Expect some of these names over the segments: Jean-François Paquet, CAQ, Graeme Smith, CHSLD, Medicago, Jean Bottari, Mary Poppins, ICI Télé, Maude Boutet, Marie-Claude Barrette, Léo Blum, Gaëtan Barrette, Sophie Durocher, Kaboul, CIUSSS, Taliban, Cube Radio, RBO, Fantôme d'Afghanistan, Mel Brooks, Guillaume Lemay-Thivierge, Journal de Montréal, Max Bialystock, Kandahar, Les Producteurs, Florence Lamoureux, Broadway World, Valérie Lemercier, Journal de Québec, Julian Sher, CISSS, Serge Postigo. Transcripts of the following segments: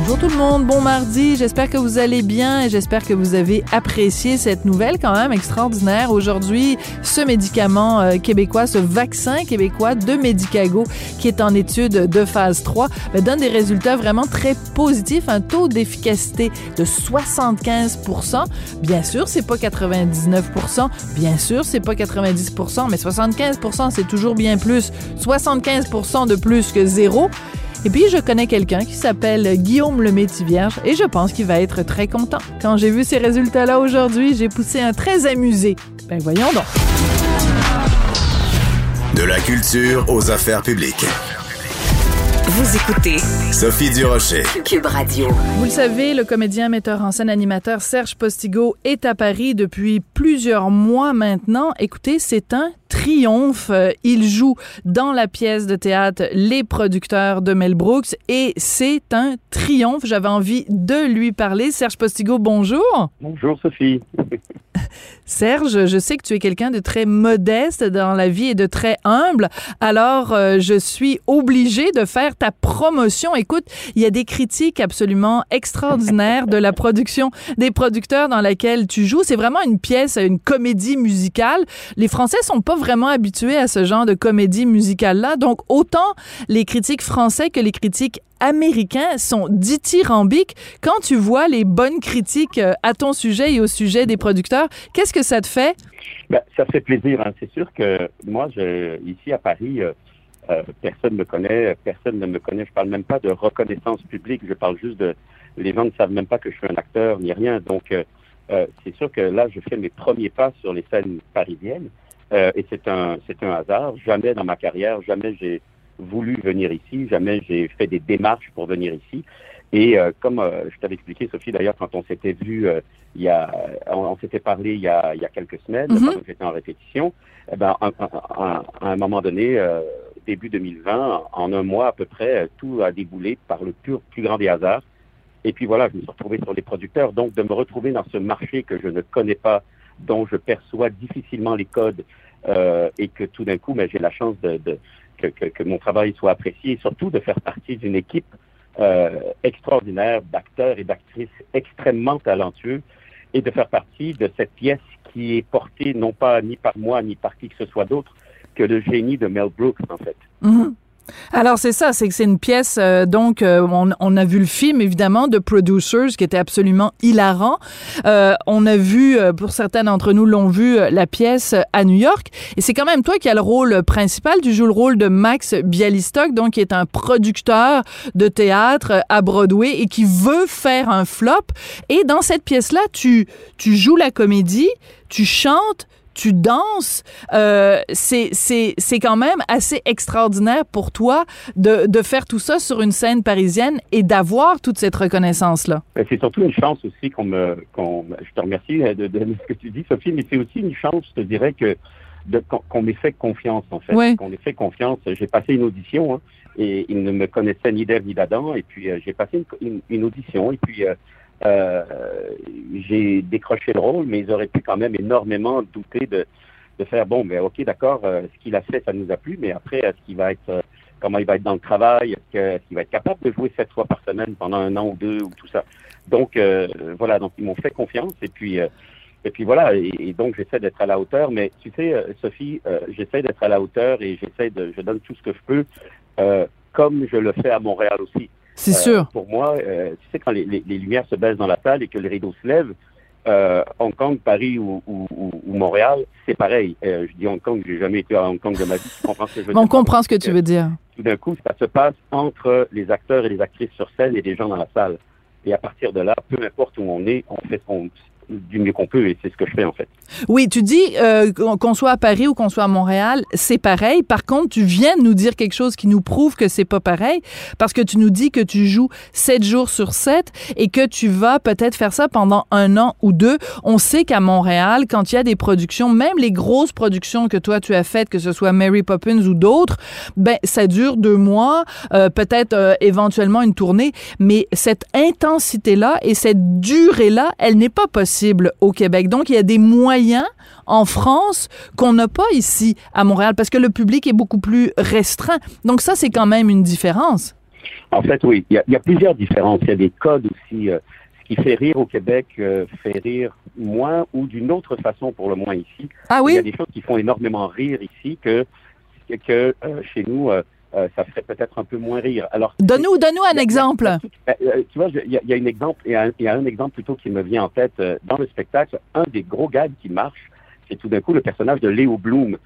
Bonjour tout le monde, bon mardi, j'espère que vous allez bien et j'espère que vous avez apprécié cette nouvelle quand même extraordinaire. Aujourd'hui, ce médicament québécois, ce vaccin québécois de Medicago qui est en étude de phase 3, donne des résultats vraiment très positifs, un taux d'efficacité de 75%. Bien sûr, c'est pas 99%, bien sûr, c'est pas 90%, mais 75%, c'est toujours bien plus, 75% de plus que zéro. Et puis, je connais quelqu'un qui s'appelle Guillaume Lemay-Thivierge et je pense qu'il va être très content. Quand j'ai vu ces résultats-là aujourd'hui, j'ai poussé un très amusé. Ben voyons donc. De la culture aux affaires publiques. Vous écoutez Sophie Durocher, Cube Radio. Vous le savez, le comédien, metteur en scène, animateur Serge Postigo est à Paris depuis plusieurs mois maintenant. Écoutez, c'est un triomphe. Il joue dans la pièce de théâtre Les Producteurs de Mel Brooks et c'est un triomphe. J'avais envie de lui parler. Serge Postigo, bonjour. Bonjour Sophie. Serge, je sais que tu es quelqu'un de très modeste dans la vie et de très humble. Alors, je suis obligée de faire ta promotion. Écoute, il y a des critiques absolument extraordinaires de la production des producteurs dans laquelle tu joues. C'est vraiment une pièce, une comédie musicale. Les Français sont pas vraiment habitués à ce genre de comédie musicale-là. Donc, autant les critiques français que les critiques américains sont dithyrambiques. Quand tu vois les bonnes critiques à ton sujet et au sujet des producteurs, qu'est-ce que ça te fait? Ben, ça fait plaisir, hein. C'est sûr que moi, ici à Paris, personne ne me connaît, personne ne me connaît. Je parle même pas de reconnaissance publique. Je parle juste de... Les gens ne savent même pas que je suis un acteur ni rien. Donc, c'est sûr que là, je fais mes premiers pas sur les scènes parisiennes. Et c'est un hasard. Jamais dans ma carrière, jamais j'ai voulu venir ici, jamais j'ai fait des démarches pour venir ici. Et comme je t'avais expliqué, Sophie, d'ailleurs, quand on s'était vu, on s'était parlé il y a quelques semaines, pendant que j'étais en répétition, eh ben, à un moment donné, début 2020, en un mois à peu près, tout a déboulé par le plus grand des hasards. Et puis voilà, je me suis retrouvé sur Les Producteurs. Donc, de me retrouver dans ce marché que je ne connais pas, dont je perçois difficilement les codes, et que tout d'un coup, mais j'ai la chance que mon travail soit apprécié et surtout de faire partie d'une équipe extraordinaire d'acteurs et d'actrices extrêmement talentueux et de faire partie de cette pièce qui est portée non pas ni par moi ni par qui que ce soit d'autre que le génie de Mel Brooks en fait. Mm-hmm. Alors c'est ça, c'est que c'est une pièce on a vu le film évidemment de Producers qui était absolument hilarant. On a vu, pour certains d'entre nous l'ont vu, la pièce à New York et c'est quand même toi qui as le rôle principal, tu joues le rôle de Max Bialystock donc qui est un producteur de théâtre à Broadway et qui veut faire un flop et dans cette pièce-là tu joues la comédie, tu chantes, tu danses, c'est quand même assez extraordinaire pour toi de faire tout ça sur une scène parisienne et d'avoir toute cette reconnaissance-là. C'est surtout une chance aussi je te remercie de ce que tu dis, Sophie, mais c'est aussi une chance, je te dirais, qu'on m'ait fait confiance, en fait. Oui. Qu'on m'ait fait confiance. J'ai passé une audition, hein, et ils ne me connaissaient ni d'Ève ni d'Adam, et puis j'ai passé une audition, et puis... j'ai décroché le rôle, mais ils auraient pu quand même énormément douter de faire bon, mais ok, d'accord, ce qu'il a fait, ça nous a plu, mais après, est-ce qu'il va être, comment il va être dans le travail, est-ce qu'il va être capable de jouer 7 fois par semaine pendant un an ou deux ou tout ça. Donc voilà, donc ils m'ont fait confiance et puis voilà, et donc j'essaie d'être à la hauteur, mais tu sais, Sophie, j'essaie d'être à la hauteur et je donne tout ce que je peux, comme je le fais à Montréal aussi. C'est sûr. Pour moi, tu sais, quand les lumières se baissent dans la salle et que le rideau se lève, Hong Kong, Paris ou Montréal, c'est pareil. Je dis Hong Kong, j'ai jamais été à Hong Kong de ma vie. Tu comprends ce que je veux dire? On comprend ce que tu veux dire. Tout d'un coup, ça se passe entre les acteurs et les actrices sur scène et les gens dans la salle. Et à partir de là, peu importe où on est, on fait, on, du mieux qu'on peut, et c'est ce que je fais, en fait. Oui, tu dis, qu'on soit à Paris ou qu'on soit à Montréal, c'est pareil. Par contre, tu viens de nous dire quelque chose qui nous prouve que c'est pas pareil, parce que tu nous dis que tu joues 7 jours sur 7 et que tu vas peut-être faire ça pendant un an ou deux. On sait qu'à Montréal, quand il y a des productions, même les grosses productions que toi, tu as faites, que ce soit Mary Poppins ou d'autres, ben, ça dure 2 mois, peut-être éventuellement une tournée, mais cette intensité-là et cette durée-là, elle n'est pas possible au Québec. Donc, il y a des moyens en France qu'on n'a pas ici à Montréal parce que le public est beaucoup plus restreint. Donc, ça, c'est quand même une différence. En fait, oui. Il y a plusieurs différences. Il y a des codes aussi. Ce qui fait rire au Québec fait rire moins ou d'une autre façon pour le moins ici. Ah oui? Il y a des choses qui font énormément rire ici que chez nous... ça ferait peut-être un peu moins rire. Alors, donne-nous un exemple. Tu vois, il y a un exemple plutôt qui me vient en tête dans le spectacle. Un des gros gags qui marche, c'est tout d'un coup le personnage de Léo Blum,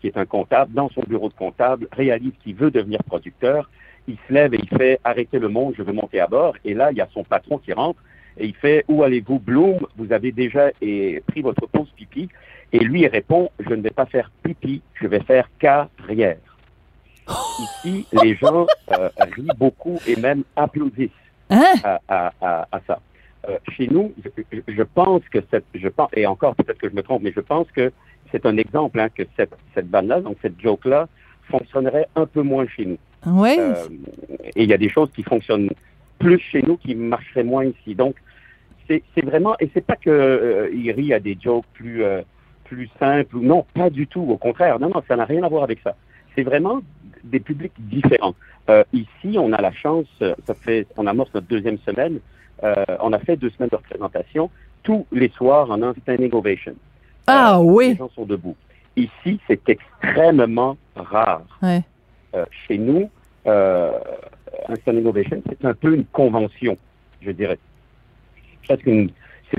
qui est un comptable, dans son bureau de comptable, réalise qu'il veut devenir producteur. Il se lève et il fait « Arrêtez le monde, je veux monter à bord ». Et là, il y a son patron qui rentre et il fait « Où allez-vous, Blum? Vous avez déjà pris votre pause pipi ». Et lui, il répond « Je ne vais pas faire pipi, je vais faire carrière ». Ici, les gens rient beaucoup et même applaudissent à ça. Chez nous, je pense, et encore peut-être que je me trompe, mais je pense que c'est un exemple, hein, que cette vanne-là, donc cette joke-là, fonctionnerait un peu moins chez nous. Oui. Et il y a des choses qui fonctionnent plus chez nous, qui marcheraient moins ici. Donc, c'est vraiment, et c'est pas qu'ils rient à des jokes plus simples, non, pas du tout, au contraire. Non, ça n'a rien à voir avec ça. C'est vraiment des publics différents. Ici, on a la chance, on amorce notre 2e semaine, on a fait 2 semaines de représentation, tous les soirs on a un standing ovation. Ah oui! Les gens sont debout. Ici, c'est extrêmement rare. Ouais. Chez nous, un standing ovation, c'est un peu une convention, je dirais. C'est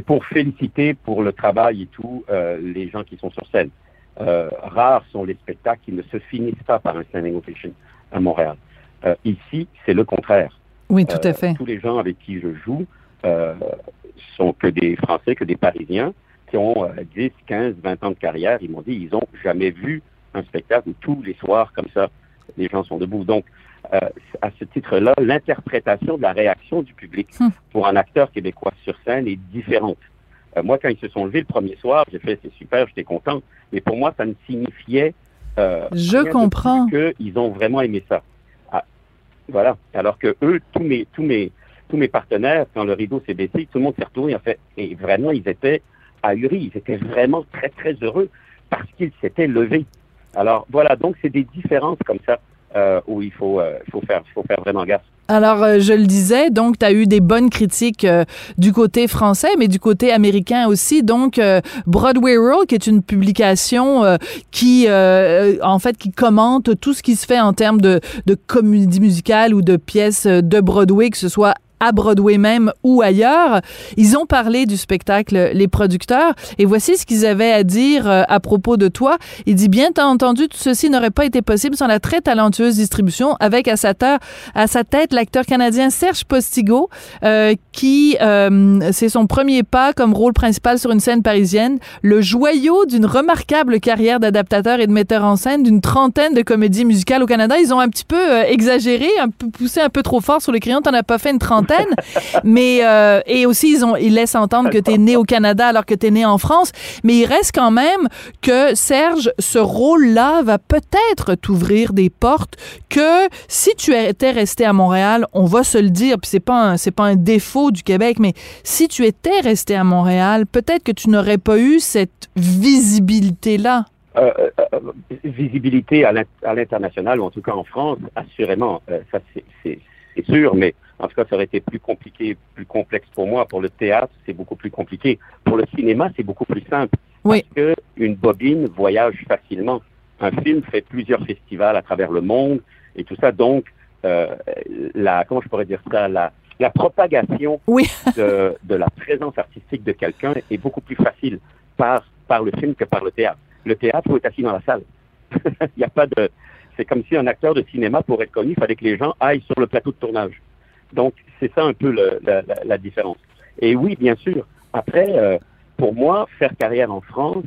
pour féliciter pour le travail et tout, les gens qui sont sur scène. Rares sont les spectacles qui ne se finissent pas par un standing ovation à Montréal. Ici, c'est le contraire. Oui, tout à fait. Tous les gens avec qui je joue sont que des Français, que des Parisiens qui ont 10, 15, 20 ans de carrière. Ils m'ont dit qu'ils n'ont jamais vu un spectacle où tous les soirs, comme ça, les gens sont debout. Donc, à ce titre-là, l'interprétation de la réaction du public pour un acteur québécois sur scène est différente. Moi, quand ils se sont levés le premier soir, j'ai fait « c'est super, j'étais content ». Mais pour moi, ça ne signifiait qu'ils ont vraiment aimé ça. Ah, voilà. Alors que eux, tous mes partenaires, quand le rideau s'est baissé, tout le monde s'est retourné. Et vraiment, ils étaient ahuris. Ils étaient vraiment très, très heureux parce qu'ils s'étaient levés. Alors voilà, donc c'est des différences comme ça où il faut faire vraiment gaffe. Alors, je le disais, donc, tu as eu des bonnes critiques du côté français, mais du côté américain aussi. Donc, Broadway World, qui est une publication qui commente tout ce qui se fait en termes de comédie musicale ou de pièces de Broadway, que ce soit à Broadway même ou ailleurs. Ils ont parlé du spectacle Les Producteurs et voici ce qu'ils avaient à dire à propos de toi. Il dit « Bien entendu, tout ceci n'aurait pas été possible sans la très talentueuse distribution avec à sa tête l'acteur canadien Serge Postigo qui c'est son premier pas comme rôle principal sur une scène parisienne, le joyau d'une remarquable carrière d'adaptateur et de metteur en scène d'une 30aine de comédies musicales au Canada. » Ils ont un petit peu exagéré, poussé un peu trop fort sur le crayon. T'en as pas fait une 30aine. Mais et aussi ils laissent entendre que t'es né au Canada alors que t'es né en France, mais il reste quand même que Serge, ce rôle-là va peut-être t'ouvrir des portes que si tu étais resté à Montréal, on va se le dire, puis c'est pas un défaut du Québec, mais si tu étais resté à Montréal, peut-être que tu n'aurais pas eu cette visibilité-là. Visibilité à l'international ou en tout cas en France, assurément, ça c'est sûr, mais en tout cas, ça aurait été plus compliqué, plus complexe pour moi. Pour le théâtre, c'est beaucoup plus compliqué. Pour le cinéma, c'est beaucoup plus simple. Oui. Parce qu'une bobine voyage facilement. Un film fait plusieurs festivals à travers le monde et tout ça. Donc, la propagation oui. de la présence artistique de quelqu'un est beaucoup plus facile par le film que par le théâtre. Le théâtre, il faut être assis dans la salle. Il n'y a pas de... C'est comme si un acteur de cinéma, pour être connu, il fallait que les gens aillent sur le plateau de tournage. Donc, c'est ça un peu la différence. Et oui, bien sûr, après, pour moi, faire carrière en France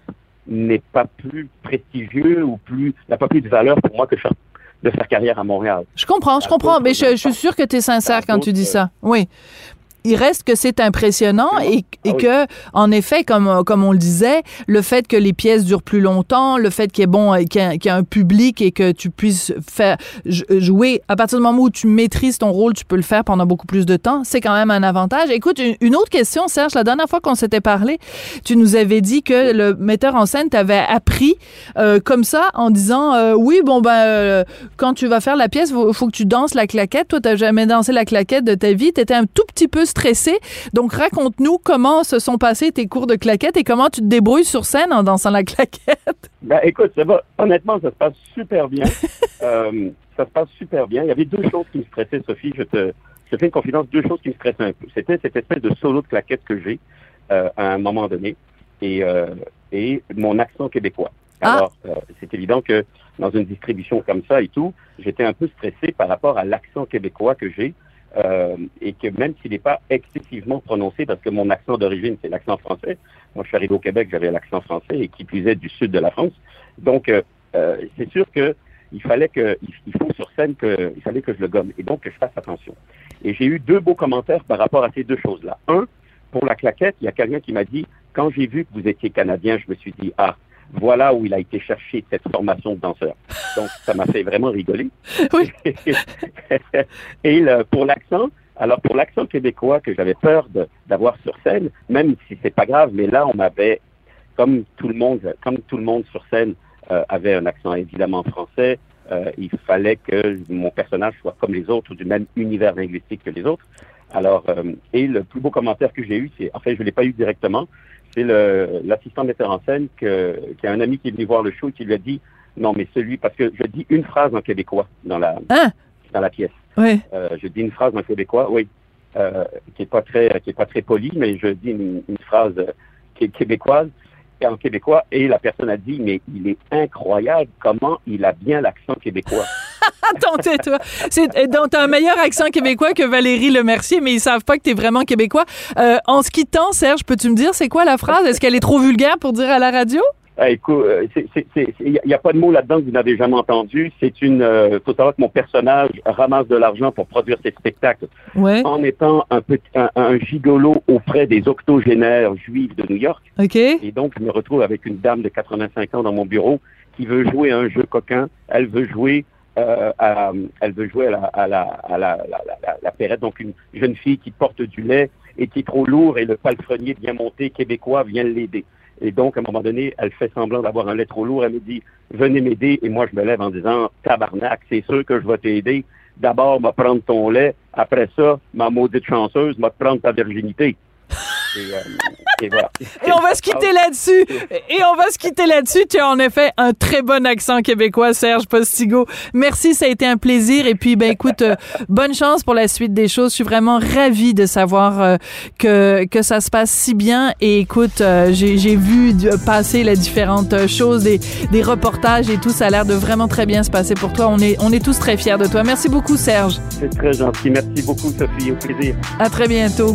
n'est pas plus prestigieux ou plus, n'a pas plus de valeur pour moi que de faire carrière à Montréal. Je comprends, mais je suis sûre que tu es sincère quand tu dis ça. Oui. Il reste que c'est impressionnant et que, en effet, comme on le disait, le fait que les pièces durent plus longtemps, le fait qu'il y a un public et que tu puisses faire jouer, à partir du moment où tu maîtrises ton rôle, tu peux le faire pendant beaucoup plus de temps, c'est quand même un avantage. Écoute, une autre question, Serge, la dernière fois qu'on s'était parlé, tu nous avais dit que le metteur en scène t'avait appris comme ça, en disant quand tu vas faire la pièce, faut que tu danses la claquette. Toi, t'as jamais dansé la claquette de ta vie, t'étais un tout petit peu stressé. Donc, raconte-nous comment se sont passés tes cours de claquette et comment tu te débrouilles sur scène en dansant la claquette. Ben, écoute, ça va. Honnêtement, ça se passe super bien. Ça se passe super bien. Il y avait deux choses qui me stressaient, Sophie. Je te fais une confidence. Deux choses qui me stressaient un peu. C'était cette espèce de solo de claquette que j'ai à un moment donné et mon accent québécois. Alors, c'est évident que dans une distribution comme ça et tout, j'étais un peu stressé par rapport à l'accent québécois que j'ai. Et que même s'il n'est pas excessivement prononcé, parce que mon accent d'origine, c'est l'accent français. Moi, je suis arrivé au Québec, j'avais l'accent français et qui puisait du sud de la France. Donc, c'est sûr que il fallait que je le gomme et donc que je fasse attention. Et j'ai eu deux beaux commentaires par rapport à ces deux choses-là. Un, pour la claquette, il y a quelqu'un qui m'a dit, quand j'ai vu que vous étiez Canadien, je me suis dit, voilà où il a été chercher cette formation de danseur. Donc, ça m'a fait vraiment rigoler. Oui. Et pour l'accent québécois que j'avais peur d'avoir sur scène, même si c'est pas grave, mais là, on m'avait, comme tout le monde sur scène avait un accent évidemment français, il fallait que mon personnage soit comme les autres ou du même univers linguistique que les autres. Alors, et le plus beau commentaire que j'ai eu, c'est, en fait, je l'ai pas eu directement, c'est l'assistant metteur en scène qui a un ami qui est venu voir le show et qui lui a dit non mais parce que je dis une phrase en québécois dans la pièce. Oui. Je dis une phrase en québécois, oui, qui est pas très polie, mais je dis une phrase qui est québécoise en québécois et la personne a dit mais il est incroyable comment il a bien l'accent québécois. Toi. Donc, t'as un meilleur accent québécois que Valérie Lemercier, mais ils savent pas que t'es vraiment québécois. En se quittant, Serge, peux-tu me dire, c'est quoi la phrase? Est-ce qu'elle est trop vulgaire pour dire à la radio? Ah, écoute, il n'y a pas de mot là-dedans que vous n'avez jamais entendu. Faut savoir que mon personnage ramasse de l'argent pour produire ses spectacles. Ouais. En étant un gigolo auprès des octogénaires juifs de New York. Okay. Et donc, je me retrouve avec une dame de 85 ans dans mon bureau qui veut jouer à un jeu coquin. Elle veut jouer à la Perrette, donc une jeune fille qui porte du lait et qui est trop lourd et le palefrenier bien monté québécois vient l'aider. Et donc, à un moment donné, elle fait semblant d'avoir un lait trop lourd, elle me dit « Venez m'aider » et moi, je me lève en disant « Tabarnak, c'est sûr que je vais t'aider. D'abord, m'a prendre ton lait. Après ça, ma maudite chanceuse, m'a prendre ta virginité. » Et voilà. Et on va se quitter là-dessus. Tu as en effet un très bon accent québécois, Serge Postigo. Merci, ça a été un plaisir. Et puis, écoute, bonne chance pour la suite des choses. Je suis vraiment ravie de savoir que ça se passe si bien. Et écoute, j'ai vu passer les différentes choses, des reportages et tout. Ça a l'air de vraiment très bien se passer pour toi. On est tous très fiers de toi. Merci beaucoup, Serge. C'est très gentil. Merci beaucoup, Sophie. Au plaisir. À très bientôt.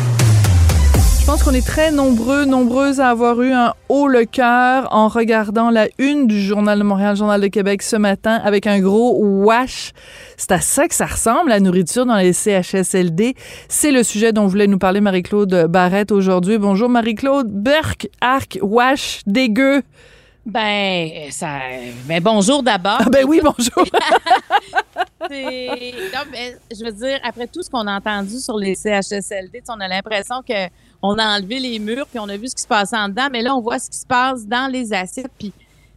Je pense qu'on est très nombreuses à avoir eu un haut le cœur en regardant la une du Journal de Montréal, Journal de Québec ce matin avec un gros wash. C'est à ça que ça ressemble, la nourriture dans les CHSLD. C'est le sujet dont voulait nous parler Marie-Claude Barrette aujourd'hui. Bonjour Marie-Claude. Berk, arc, wash, dégueu. Bonjour d'abord. Ah ben oui, bonjour. Je veux dire, après tout ce qu'on a entendu sur les CHSLD, on a l'impression que on a enlevé les murs puis on a vu ce qui se passait en dedans, mais là, on voit ce qui se passe dans les assiettes puis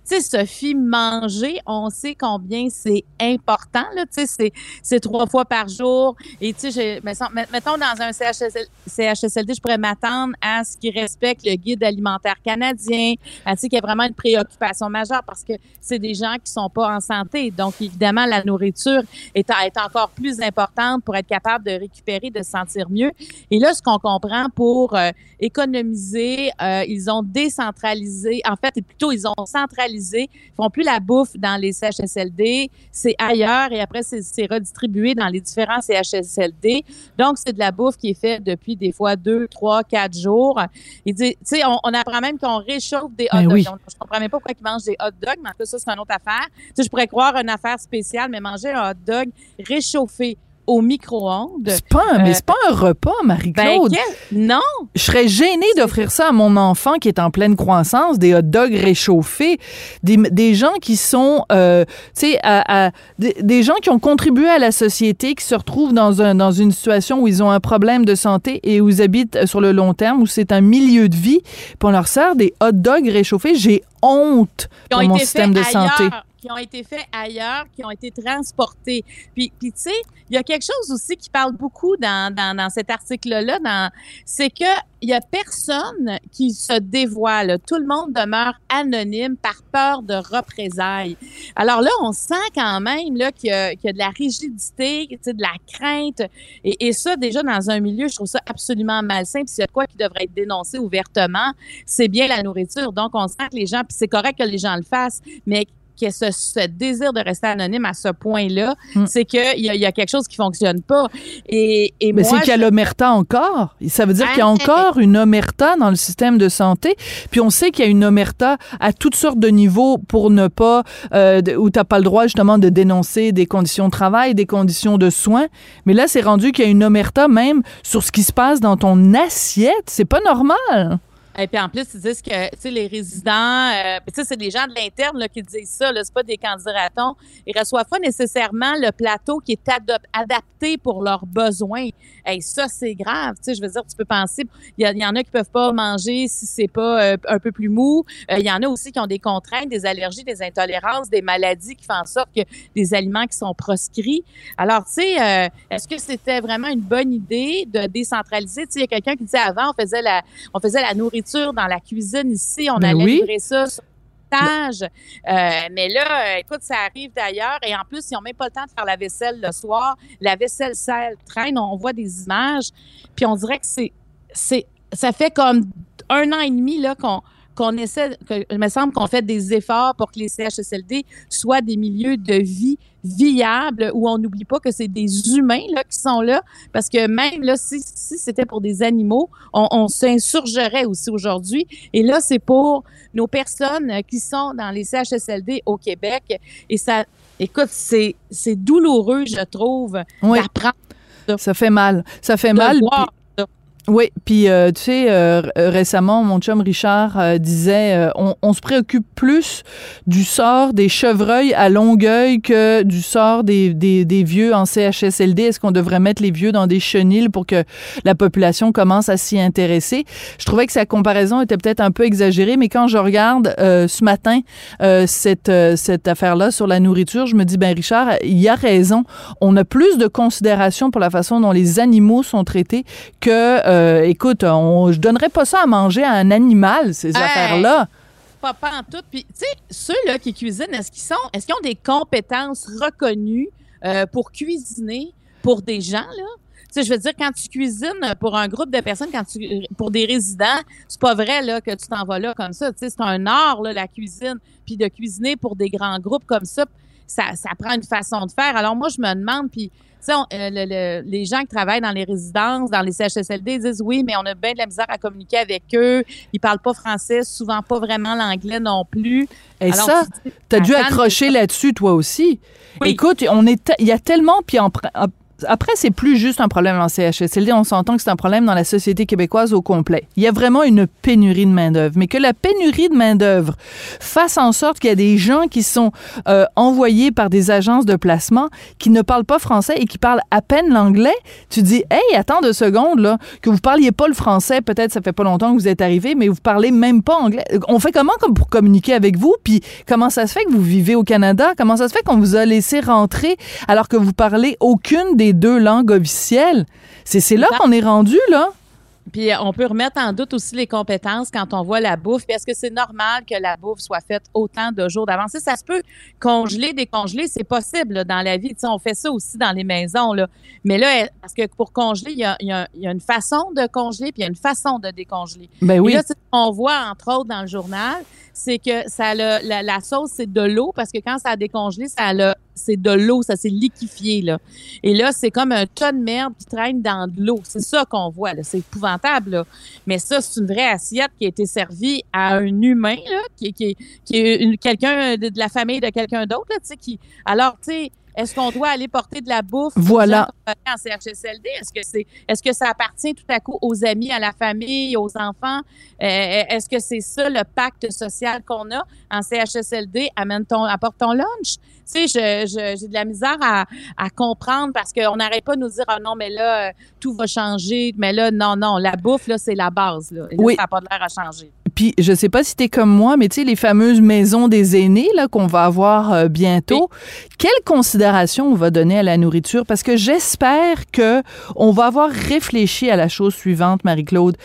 Tu sais, Sophie, manger, on sait combien c'est important, là. Tu sais, c'est 3 fois par jour. Et tu sais, mettons, dans un CHSLD, je pourrais m'attendre à ce qu'ils respectent le guide alimentaire canadien, à ce qu'il y a vraiment une préoccupation majeure parce que c'est des gens qui sont pas en santé. Donc, évidemment, la nourriture est encore plus importante pour être capable de récupérer, de se sentir mieux. Et là, ce qu'on comprend pour économiser, ils ont décentralisé. En fait, plutôt, ils ont centralisé. Ils font plus la bouffe dans les CHSLD, c'est ailleurs et après c'est redistribué dans les différents CHSLD. Donc c'est de la bouffe qui est faite depuis des fois 2, 3, 4 jours. Il dit, tu sais, on apprend même qu'on réchauffe des hot dogs. Oui. Je comprends même pas pourquoi ils mangent des hot dogs, mais en tout cas ça c'est une autre affaire. Tu sais, je pourrais croire une affaire spéciale, mais manger un hot dog réchauffé au micro-ondes. C'est pas un repas, Marie-Claude. Non. Je serais gênée d'offrir ça à mon enfant qui est en pleine croissance, des hot dogs réchauffés, des gens qui sont, tu sais, des gens qui ont contribué à la société, qui se retrouvent dans une situation où ils ont un problème de santé et où ils habitent sur le long terme, où c'est un milieu de vie, puis on leur sert des hot dogs réchauffés. J'ai honte pour mon système de santé. Qui ont été faits ailleurs, qui ont été transportés. Puis tu sais, il y a quelque chose aussi qui parle beaucoup dans cet article-là, c'est que il y a personne qui se dévoile. Tout le monde demeure anonyme par peur de représailles. Alors là, on sent quand même là qu'il y a de la rigidité, tu sais, de la crainte. Et ça, déjà, dans un milieu, je trouve ça absolument malsain. Puis s'il y a de quoi qui devrait être dénoncé ouvertement, c'est bien la nourriture. Donc, on sent que les gens, puis c'est correct que les gens le fassent, mais que ce désir de rester anonyme à ce point-là, c'est qu'il y a quelque chose qui fonctionne pas. Et mais moi, c'est qu'il y a l'omerta encore. Ça veut dire qu'il y a encore une omerta dans le système de santé. Puis on sait qu'il y a une omerta à toutes sortes de niveaux pour ne pas... où t'as pas le droit justement de dénoncer des conditions de travail, des conditions de soins. Mais là, c'est rendu qu'il y a une omerta même sur ce qui se passe dans ton assiette. C'est pas normal. Et puis en plus, ils disent que, tu sais, les résidents, tu sais, c'est des gens de l'interne là qui disent ça, là, c'est pas des candidatons. Ils reçoivent pas nécessairement le plateau qui est adapté pour leurs besoins. Hey, ça c'est grave, tu sais. Je veux dire, tu peux penser, il y en a qui peuvent pas manger si c'est pas un peu plus mou. Il y en a aussi qui ont des contraintes, des allergies, des intolérances, des maladies qui font en sorte que des aliments qui sont proscrits. Alors, tu sais, est-ce que c'était vraiment une bonne idée de décentraliser? Tu sais, il y a quelqu'un qui disait avant, on faisait la nourriture dans la cuisine ici, on allait livrer ça sur le tâche. Mais là, écoute, ça arrive d'ailleurs. Et en plus, ils n'ont même pas le temps de faire la vaisselle le soir. La vaisselle sale traîne, on voit des images. Puis on dirait que ça fait comme 1 an et demi là, qu'on essaie, il me semble qu'on fait des efforts pour que les CHSLD soient des milieux de vie viables où on n'oublie pas que c'est des humains là qui sont là, parce que même là si c'était pour des animaux, on s'insurgerait aussi aujourd'hui. Et là, c'est pour nos personnes qui sont dans les CHSLD au Québec. Et ça, écoute, c'est douloureux, je trouve, d'apprendre. Ça fait mal. Ça fait mal. Voir. Oui, puis tu sais, récemment, mon chum Richard disait on se préoccupe plus du sort des chevreuils à Longueuil que du sort des vieux en CHSLD. Est-ce qu'on devrait mettre les vieux dans des chenilles pour que la population commence à s'y intéresser? Je trouvais que sa comparaison était peut-être un peu exagérée, mais quand je regarde ce matin cette affaire-là sur la nourriture, je me dis, ben Richard, il a raison. On a plus de considération pour la façon dont les animaux sont traités que... écoute, je donnerais pas ça à manger à un animal, ces affaires-là. Pas en tout. Puis, tu sais, ceux là qui cuisinent, est-ce qu'ils ont des compétences reconnues pour cuisiner pour des gens là? Tu sais, je veux dire, quand tu cuisines pour un groupe de personnes, pour des résidents, c'est pas vrai là que tu t'en vas là comme ça. Tu sais, c'est un art là, la cuisine, puis de cuisiner pour des grands groupes comme ça. Ça prend une façon de faire. Alors moi, je me demande, puis tu sais, les gens qui travaillent dans les résidences, dans les CHSLD, ils disent oui, mais on a bien de la misère à communiquer avec eux. Ils parlent pas français, souvent pas vraiment l'anglais non plus. Et alors, ça, t'as dû accrocher là-dessus toi aussi. Oui. Écoute, il y a tellement, puis Après, c'est plus juste un problème en CHSLD. On s'entend que c'est un problème dans la société québécoise au complet. Il y a vraiment une pénurie de main-d'œuvre. Mais que la pénurie de main-d'œuvre fasse en sorte qu'il y a des gens qui sont envoyés par des agences de placement qui ne parlent pas français et qui parlent à peine l'anglais, tu dis « Hey, attends deux secondes, là, que vous parliez pas le français, peut-être ça fait pas longtemps que vous êtes arrivé, mais vous parlez même pas anglais. On fait comment comme pour communiquer avec vous? Puis comment ça se fait que vous vivez au Canada? Comment ça se fait qu'on vous a laissé rentrer alors que vous parlez aucune des deux langues officielles? » C'est là qu'on est rendu, là. Puis on peut remettre en doute aussi les compétences quand on voit la bouffe. Puis est-ce que c'est normal que la bouffe soit faite autant de jours d'avance? Ça se peut congeler, décongeler, c'est possible là, dans la vie. T'sais, on fait ça aussi dans les maisons. Là. Mais là, parce que pour congeler, il y a une façon de congeler puis il y a une façon de décongeler. Ben oui. Et là, ce qu'on voit, entre autres, dans le journal, c'est que ça la sauce, c'est de l'eau parce que quand ça a décongelé, c'est de l'eau, ça s'est liquéfié, là. Et là, c'est comme un tas de merde qui traîne dans de l'eau. C'est ça qu'on voit, là. C'est épouvantable, là. Mais ça, c'est une vraie assiette qui a été servie à un humain, là, qui est quelqu'un de la famille de quelqu'un d'autre, là, tu sais, qui... Alors, tu sais, est-ce qu'on doit aller porter de la bouffe voilà. en CHSLD? Est-ce que ça appartient tout à coup aux amis, à la famille, aux enfants? Est-ce que c'est ça le pacte social qu'on a en CHSLD? Apporte ton lunch. Tu sais, j'ai de la misère à comprendre parce qu'on n'arrête pas de nous dire « Ah non, mais là, tout va changer. » Mais là, non, la bouffe, là, c'est la base. Là. Et là, oui. Ça n'a pas l'air à changer. Puis, je sais pas si t'es comme moi, mais tu sais, les fameuses maisons des aînés, là, qu'on va avoir bientôt, quelle considération on va donner à la nourriture? Parce que j'espère que on va avoir réfléchi à la chose suivante, Marie-Claude.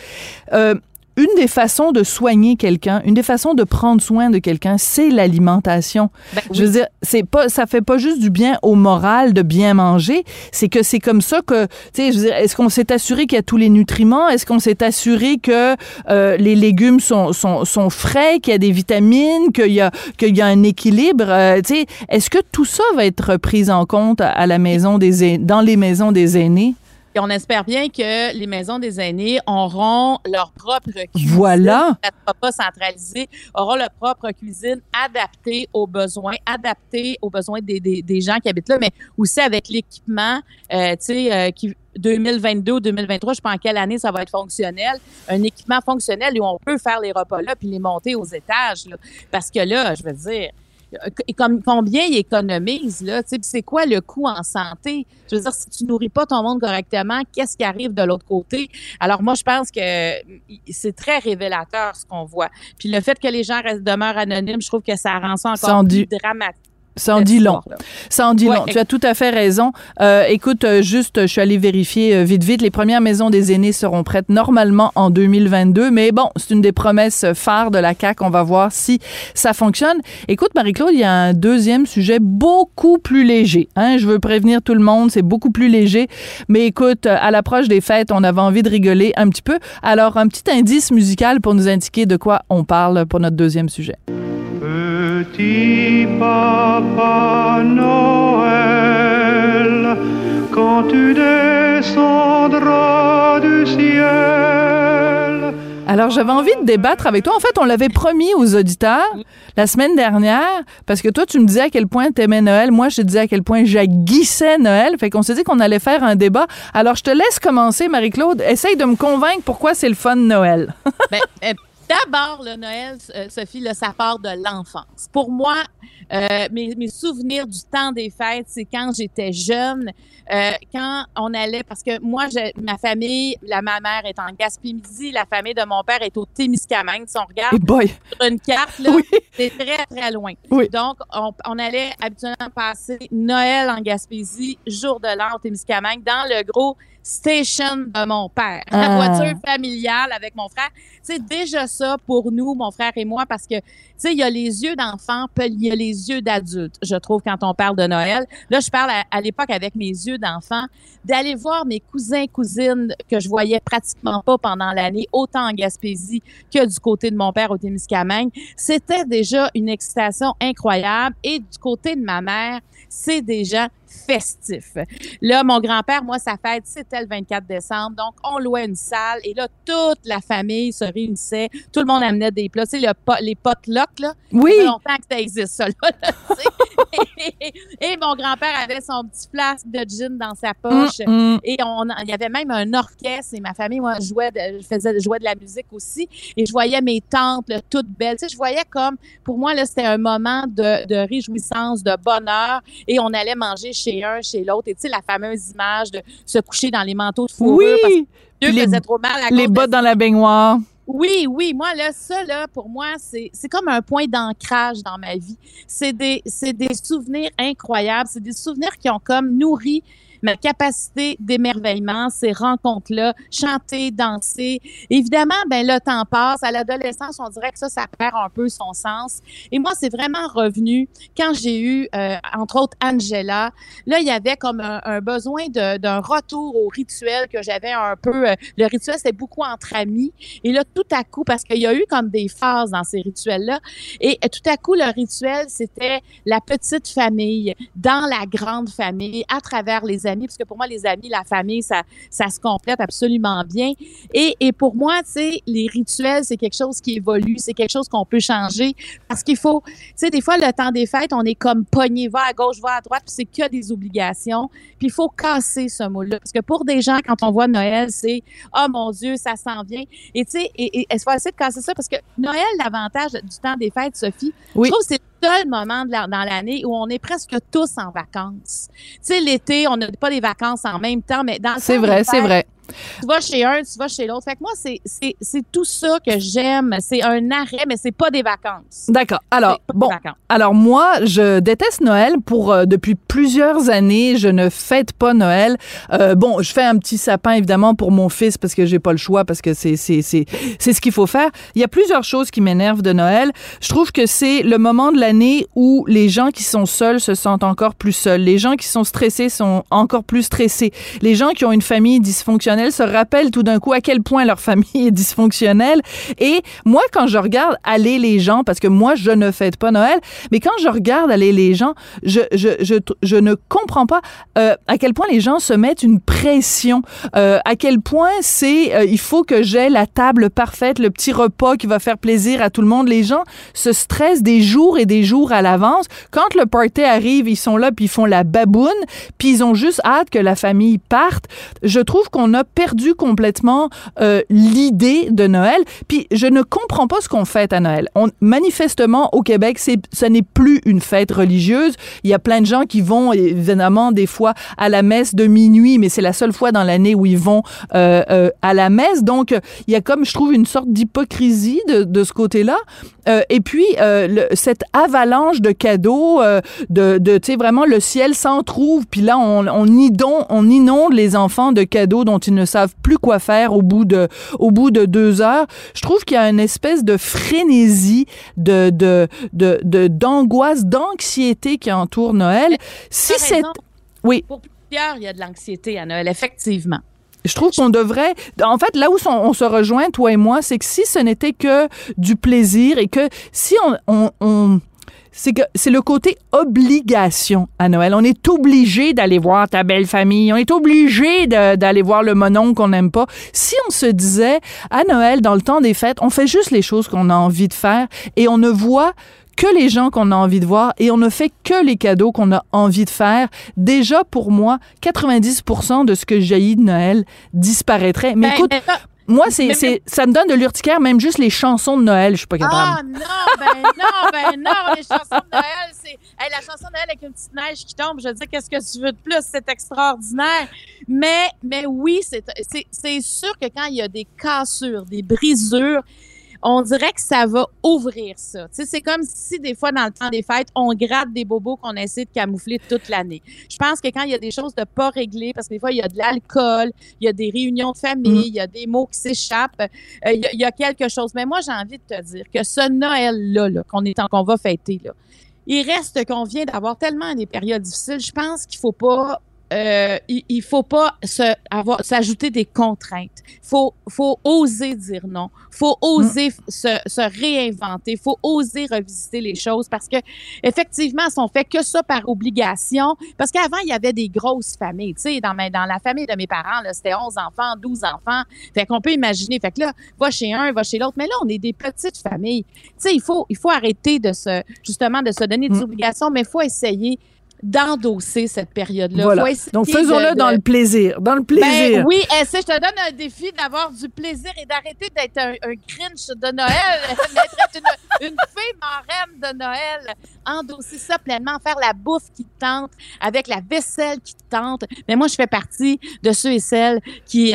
Une des façons de soigner quelqu'un, une des façons de prendre soin de quelqu'un, c'est l'alimentation. Ben, oui. Je veux dire, c'est pas, ça fait pas juste du bien au moral de bien manger, c'est que c'est comme ça que, tu sais, je veux dire, est-ce qu'on s'est assuré qu'il y a tous les nutriments? Est-ce qu'on s'est assuré que les légumes sont frais, qu'il y a des vitamines, qu'il y a un équilibre? Tu sais, est-ce que tout ça va être pris en compte à la maison dans les maisons des aînés? Et on espère bien que les maisons des aînés auront leur propre cuisine. Voilà. Ça ne sera pas centralisé. Auront leur propre cuisine adaptée aux besoins des gens qui habitent là, mais aussi avec l'équipement, tu sais, qui 2022 ou 2023, je sais pas en quelle année ça va être fonctionnel, un équipement fonctionnel où on peut faire les repas là puis les monter aux étages, là, parce que là, je veux dire. Combien ils économisent, là, tu sais, c'est quoi le coût en santé? Je veux dire, si tu nourris pas ton monde correctement, qu'est-ce qui arrive de l'autre côté? Alors, moi, je pense que c'est très révélateur, ce qu'on voit. Puis le fait que les gens demeurent anonymes, je trouve que ça rend ça encore plus dramatique. Ça en dit long. Tu as tout à fait raison. Écoute, juste, je suis allée vérifier vite. Les premières maisons des aînés seront prêtes normalement en 2022. Mais bon, c'est une des promesses phares de la CAQ. On va voir si ça fonctionne. Écoute, Marie-Claude, il y a un deuxième sujet beaucoup plus léger. Hein? Je veux prévenir tout le monde, c'est beaucoup plus léger. Mais écoute, à l'approche des fêtes, on avait envie de rigoler un petit peu. Alors, un petit indice musical pour nous indiquer de quoi on parle pour notre deuxième sujet. Petit Papa Noël, quand tu descendras du ciel. Alors, j'avais envie de débattre avec toi. En fait, on l'avait promis aux auditeurs la semaine dernière, parce que toi, tu me disais à quel point t'aimais Noël. Moi, je te disais à quel point j'aguissais Noël. Fait qu'on s'est dit qu'on allait faire un débat. Alors, je te laisse commencer, Marie-Claude. Essaye de me convaincre pourquoi c'est le fun Noël. D'abord, le Noël, Sophie, là, ça part de l'enfance. Pour moi, mes souvenirs du temps des fêtes, c'est quand j'étais jeune, quand on allait, parce que moi, ma famille, ma mère est en Gaspésie, la famille de mon père est au Témiscamingue. Si on regarde sur une carte, là, c'est très, très loin. Oui. Donc, on allait habituellement passer Noël en Gaspésie, jour de l'an au Témiscamingue, dans le gros station de mon père, la voiture familiale avec mon frère. C'est déjà ça pour nous, mon frère et moi, parce que, tu sais, il y a les yeux d'enfant, il y a les yeux d'adulte, je trouve, quand on parle de Noël. Là, je parle à l'époque avec mes yeux d'enfant, d'aller voir mes cousins, cousines que je voyais pratiquement pas pendant l'année, autant en Gaspésie que du côté de mon père au Témiscamingue. C'était déjà une excitation incroyable. Et du côté de ma mère, c'est déjà festif. Là, mon grand-père, moi, sa fête, c'était le 24 décembre. Donc, on louait une salle et là, toute la famille se réunissait. Tout le monde amenait des plats. Tu sais, les potlucks, là. Oui. Ça fait longtemps que ça existe, ça, là. Et mon grand-père avait son petit flasque de gin dans sa poche. Et il y avait même un orchestre. Et ma famille, moi, jouait de la musique aussi. Et je voyais mes tantes, là, toutes belles. Tu sais, je voyais comme, pour moi, là, c'était un moment de réjouissance, de bonheur. Et on allait manger chez un, chez l'autre. Et tu sais, la fameuse image de se coucher dans les manteaux de fourrure. Oui! Parce que Dieu faisait trop mal à les bottes dans la baignoire. Oui, oui. Moi, là, ça, là, pour moi, c'est comme un point d'ancrage dans ma vie. C'est des souvenirs incroyables. C'est des souvenirs qui ont comme nourri ma capacité d'émerveillement, ces rencontres-là, chanter, danser. Évidemment, ben le temps passe. À l'adolescence, on dirait que ça perd un peu son sens. Et moi, c'est vraiment revenu quand j'ai eu, entre autres, Angela. Là, il y avait comme un besoin d'un retour au rituel que j'avais un peu. Le rituel, c'était beaucoup entre amis. Et là, tout à coup, parce qu'il y a eu comme des phases dans ces rituels-là, et tout à coup, le rituel, c'était la petite famille, dans la grande famille, à travers les amis, parce que pour moi, les amis, la famille, ça se complète absolument bien. Et pour moi, tu sais, les rituels, c'est quelque chose qui évolue, c'est quelque chose qu'on peut changer, parce qu'il faut, tu sais, des fois, le temps des fêtes, on est comme pogné, va à gauche, va à droite, puis c'est que des obligations, puis il faut casser ce mot-là, parce que pour des gens, quand on voit Noël, c'est « Oh mon Dieu, ça s'en vient », et tu sais, il faut essayer de casser ça, parce que Noël, l'avantage du temps des fêtes, Sophie, oui. Je trouve que c'est seul moment dans l'année où on est presque tous en vacances. Tu sais, l'été, on n'a pas des vacances en même temps, mais dans le c'est vrai, c'est vrai. Tu vas chez un, tu vas chez l'autre. Fait que moi, c'est tout ça que j'aime. C'est un arrêt, mais c'est pas des vacances. D'accord. Alors, bon, alors moi, je déteste Noël. Depuis plusieurs années, je ne fête pas Noël. Bon, je fais un petit sapin, évidemment, pour mon fils, parce que j'ai pas le choix, parce que c'est ce qu'il faut faire. Il y a plusieurs choses qui m'énervent de Noël. Je trouve que c'est le moment de l'année où les gens qui sont seuls se sentent encore plus seuls. Les gens qui sont stressés sont encore plus stressés. Les gens qui ont une famille dysfonctionnelle se rappellent tout d'un coup à quel point leur famille est dysfonctionnelle. Et moi, quand je regarde aller les gens, parce que moi, je ne fête pas Noël, mais quand je regarde aller les gens, je ne comprends pas à quel point les gens se mettent une pression, à quel point il faut que j'aie la table parfaite, le petit repas qui va faire plaisir à tout le monde. Les gens se stressent des jours et des jours à l'avance. Quand le party arrive, ils sont là puis ils font la baboune, puis ils ont juste hâte que la famille parte. Je trouve qu'on a perdu complètement l'idée de Noël. Puis je ne comprends pas ce qu'on fête à Noël. Manifestement, au Québec, ça n'est plus une fête religieuse. Il y a plein de gens qui vont, évidemment, des fois à la messe de minuit, mais c'est la seule fois dans l'année où ils vont à la messe. Donc, il y a comme, je trouve, une sorte d'hypocrisie de ce côté-là. Et puis, cette avalanche de cadeaux, tu sais, vraiment, le ciel s'en trouve. Puis là, on inonde les enfants de cadeaux dont ils ne savent plus quoi faire au bout de 2 heures. Je trouve qu'il y a une espèce de frénésie, d'angoisse, d'anxiété qui entoure Noël. Si c'est... Oui. Pour plusieurs, il y a de l'anxiété à Noël, effectivement. Je trouve qu'on devrait... En fait, là où on se rejoint, toi et moi, c'est que si ce n'était que du plaisir et que si c'est le côté obligation à Noël. On est obligé d'aller voir ta belle famille. On est obligé d'aller voir le monon qu'on n'aime pas. Si on se disait, à Noël, dans le temps des fêtes, on fait juste les choses qu'on a envie de faire et on ne voit que les gens qu'on a envie de voir et on ne fait que les cadeaux qu'on a envie de faire. Déjà, pour moi, 90% de ce que jaillit de Noël disparaîtrait. Mais écoute... Moi, ça me donne de l'urticaire, même juste les chansons de Noël, je suis pas capable. Ah non, les chansons de Noël, c'est... Hey, la chanson de Noël avec une petite neige qui tombe, je veux dire, qu'est-ce que tu veux de plus? C'est extraordinaire. Mais oui, c'est sûr que quand il y a des cassures, des brisures, on dirait que ça va ouvrir ça. Tu sais, c'est comme si des fois, dans le temps des fêtes, on gratte des bobos qu'on essaie de camoufler toute l'année. Je pense que quand il y a des choses de pas réglées, parce que des fois, il y a de l'alcool, il y a des réunions de famille, il y a des mots qui s'échappent, il y a quelque chose. Mais moi, j'ai envie de te dire que ce Noël-là, là, qu'on va fêter, là, il reste qu'on vient d'avoir tellement des périodes difficiles, je pense qu'il faut pas il faut pas s'ajouter des contraintes. Faut oser dire non. Faut oser se réinventer. Faut oser revisiter les choses parce que effectivement, si on fait que ça par obligation, parce qu'avant il y avait des grosses familles, tu sais, dans la famille de mes parents là, c'était 11 enfants, 12 enfants. Fait qu'on peut imaginer, fait que là, va chez un, va chez l'autre, mais là on est des petites familles. Tu sais, il faut arrêter de se donner des obligations, mais faut essayer d'endosser cette période-là. Voilà. Donc, faisons-le dans le plaisir. Dans le plaisir. Ben, oui, je te donne un défi d'avoir du plaisir et d'arrêter d'être un Grinch de Noël, d'être une fée marraine de Noël. Endosser ça pleinement, faire la bouffe qui te tente, avec la vaisselle qui te tente. Mais moi, je fais partie de ceux et celles qui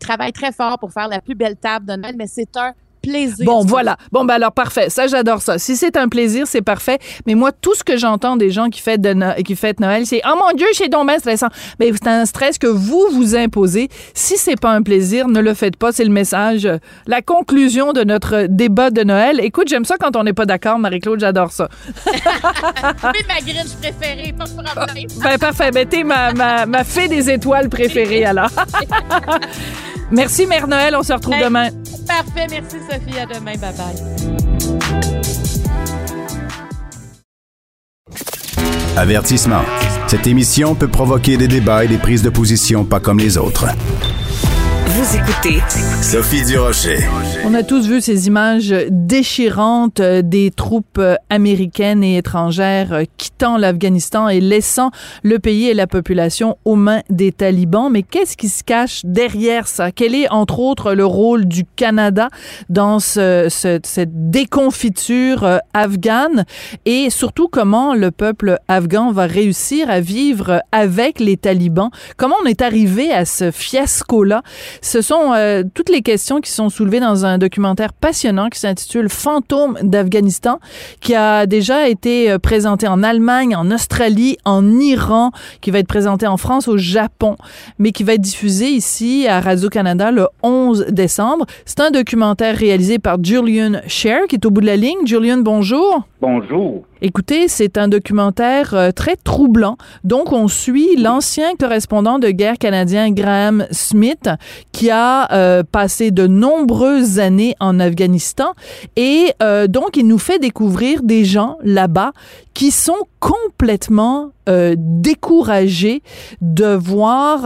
travaillent très fort pour faire la plus belle table de Noël, mais c'est un plaisir. Bon, voilà. Bon, ben alors, parfait. Ça, j'adore ça. Si c'est un plaisir, c'est parfait. Mais moi, tout ce que j'entends des gens qui fêtent Noël, c'est « Oh mon Dieu, c'est donc bien stressant! » Mais c'est un stress que vous vous imposez. Si c'est pas un plaisir, ne le faites pas. C'est le message, la conclusion de notre débat de Noël. Écoute, j'aime ça quand on n'est pas d'accord, Marie-Claude, j'adore ça. C'est ma Grinch préférée, pas de problème. Ben, parfait. Ben, t'es ma fée des étoiles préférée, alors. Merci, Mère Noël. On se retrouve demain. Parfait. Merci, Sophie. À demain. Bye-bye. Avertissement. Cette émission peut provoquer des débats et des prises de position pas comme les autres. Vous écoutez Sophie Durocher. On a tous vu ces images déchirantes des troupes américaines et étrangères quittant l'Afghanistan et laissant le pays et la population aux mains des talibans. Mais qu'est-ce qui se cache derrière ça? Quel est, entre autres, le rôle du Canada dans cette déconfiture afghane? Et surtout, comment le peuple afghan va réussir à vivre avec les talibans? Comment on est arrivé à ce fiasco-là? Ce sont toutes les questions qui sont soulevées dans un documentaire passionnant qui s'intitule « Fantôme d'Afghanistan », qui a déjà été présenté en Allemagne, en Australie, en Iran, qui va être présenté en France, au Japon, mais qui va être diffusé ici à Radio-Canada le 11 décembre. C'est un documentaire réalisé par Julian Sher, qui est au bout de la ligne. Julian, bonjour. Bonjour. Écoutez, c'est un documentaire très troublant. Donc, on suit l'ancien correspondant de guerre canadien Graeme Smith, qui a passé de nombreuses années en Afghanistan. Et donc, il nous fait découvrir des gens là-bas qui sont complètement découragés de voir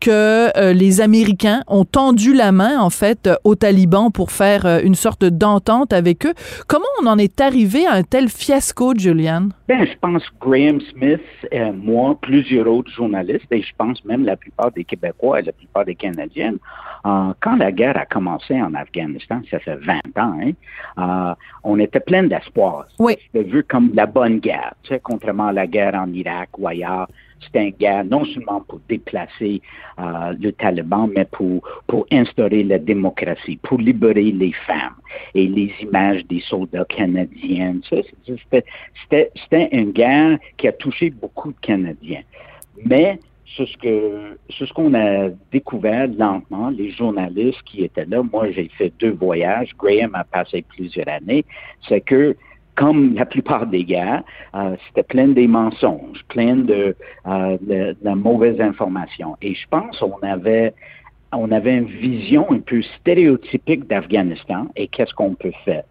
que les Américains ont tendu la main, en fait, aux talibans pour faire une sorte d'entente avec eux. Comment on en est arrivé à un tel fiasco, Julian? Bien, je pense que Graeme Smith, moi, plusieurs autres journalistes, et je pense même la plupart des Québécois et la plupart des Canadiennes, quand la guerre a commencé en Afghanistan, ça fait 20 ans, hein, on était plein d'espoir. Oui. C'était vu comme la bonne guerre, tu sais, contrairement à la guerre en Irak ou ailleurs. C'était une guerre non seulement pour déplacer le Taliban, mais pour instaurer la démocratie, pour libérer les femmes. Et les images des soldats canadiens, ça, c'était une guerre qui a touché beaucoup de Canadiens. Mais c'est ce qu'on a découvert lentement, les journalistes qui étaient là, moi j'ai fait 2 voyages, Graeme a passé plusieurs années, c'est que comme la plupart des guerres, c'était plein des mensonges, plein de mauvaises informations. Et je pense qu'on avait une vision un peu stéréotypique d'Afghanistan et qu'est-ce qu'on peut faire.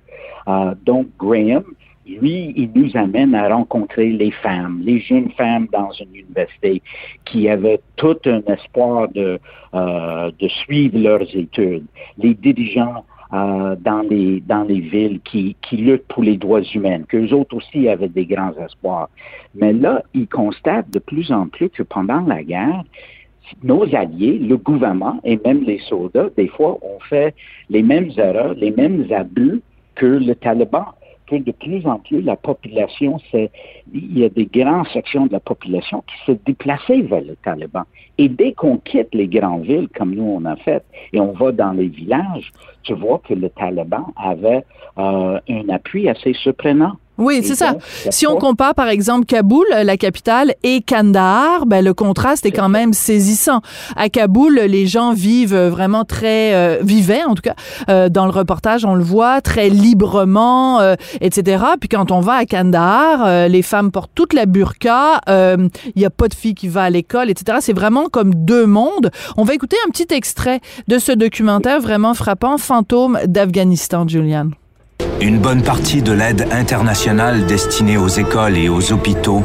Donc, Graeme, lui, il nous amène à rencontrer les femmes, les jeunes femmes dans une université qui avaient tout un espoir de suivre leurs études, les dirigeants dans les villes qui luttent pour les droits humains, qu'eux autres aussi avaient des grands espoirs. Mais là, ils constatent de plus en plus que pendant la guerre, nos alliés, le gouvernement et même les soldats, des fois, ont fait les mêmes erreurs, les mêmes abus que le Taliban. Que de plus en plus, la population, il y a des grandes sections de la population qui se déplaçaient vers le Taliban. Et dès qu'on quitte les grandes villes, comme nous on a fait, et on va dans les villages, tu vois que le Taliban avait un appui assez surprenant. Oui, c'est ça. Si on compare, par exemple, Kaboul, la capitale, et Kandahar, ben, le contraste est quand même saisissant. À Kaboul, les gens vivent vraiment vivaient, en tout cas, dans le reportage, on le voit, très librement, etc. Puis quand on va à Kandahar, les femmes portent toute la burqa, il n'y a pas de fille qui va à l'école, etc. C'est vraiment comme deux mondes. On va écouter un petit extrait de ce documentaire vraiment frappant, Fantôme d'Afghanistan, Julian. Une bonne partie de l'aide internationale destinée aux écoles et aux hôpitaux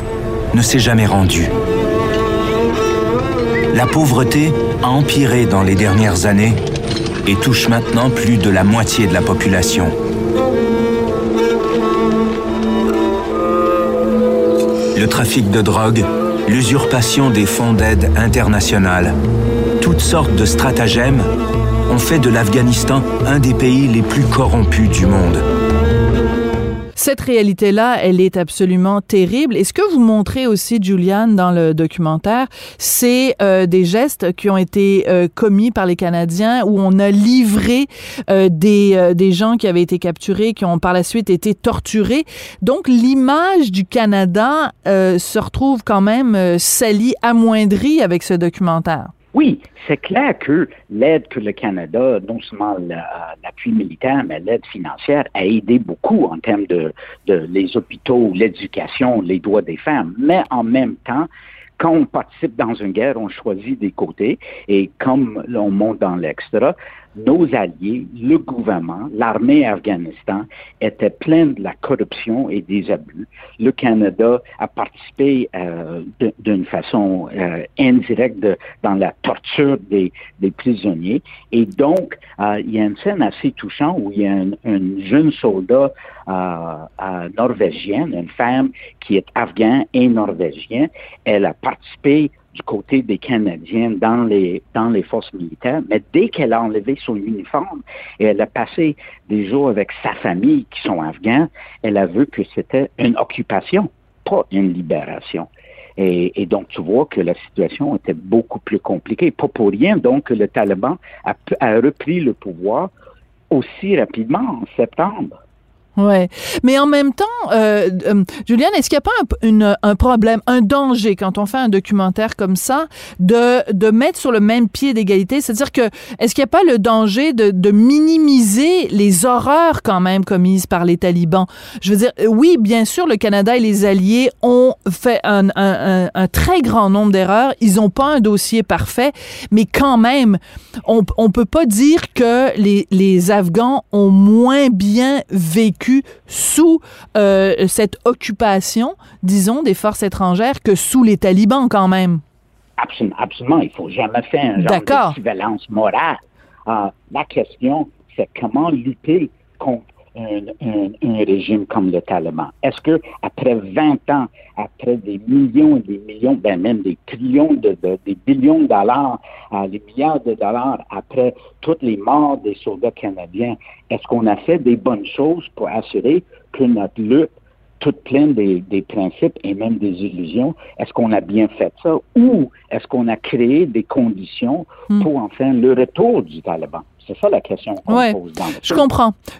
ne s'est jamais rendue. La pauvreté a empiré dans les dernières années et touche maintenant plus de la moitié de la population. Le trafic de drogue, l'usurpation des fonds d'aide internationale, toutes sortes de stratagèmes ont fait de l'Afghanistan un des pays les plus corrompus du monde. Cette réalité-là, elle est absolument terrible. Et ce que vous montrez aussi, Julian, dans le documentaire, c'est des gestes qui ont été commis par les Canadiens, où on a livré des gens qui avaient été capturés, qui ont par la suite été torturés. Donc, l'image du Canada se retrouve quand même salie, amoindrie avec ce documentaire. Oui, c'est clair que l'aide que le Canada, non seulement l'appui militaire, mais l'aide financière, a aidé beaucoup en termes de les hôpitaux, l'éducation, les droits des femmes. Mais en même temps, quand on participe dans une guerre, on choisit des côtés. Et comme on monte dans l'extra, nos alliés, le gouvernement, l'armée Afghanistan, étaient pleins de la corruption et des abus. Le Canada a participé d'une façon indirecte dans la torture des prisonniers. Et donc, il y a une scène assez touchante où il y a une jeune soldat norvégienne, une femme qui est afghane et norvégienne. Elle a participé du côté des Canadiens dans les forces militaires, mais dès qu'elle a enlevé son uniforme et elle a passé des jours avec sa famille qui sont afghans, elle a vu que c'était une occupation, pas une libération. Et donc, tu vois que la situation était beaucoup plus compliquée. Pas pour rien, donc, que le Taliban a repris le pouvoir aussi rapidement en septembre. Ouais, mais en même temps, Julian, est-ce qu'il n'y a pas un problème, un danger quand on fait un documentaire comme ça de mettre sur le même pied d'égalité? C'est-à-dire que est-ce qu'il n'y a pas le danger de minimiser les horreurs quand même commises par les talibans? Je veux dire, oui, bien sûr, le Canada et les alliés ont fait un très grand nombre d'erreurs. Ils n'ont pas un dossier parfait, mais quand même, on ne peut pas dire que les Afghans ont moins bien vécu sous cette occupation, disons, des forces étrangères que sous les talibans quand même. Absolument, absolument. Il ne faut jamais faire un genre d'équivalence morale. La question, c'est comment lutter contre un régime comme le Taliban. Est-ce que après 20 ans, après des millions et des millions, ben même des trillions, des billions de dollars, des milliards de dollars, après toutes les morts des soldats canadiens, est-ce qu'on a fait des bonnes choses pour assurer que notre lutte, toute pleine des principes et même des illusions, est-ce qu'on a bien fait ça ou est-ce qu'on a créé des conditions pour enfin le retour du Taliban? C'est ça la question qu'on pose dans le film.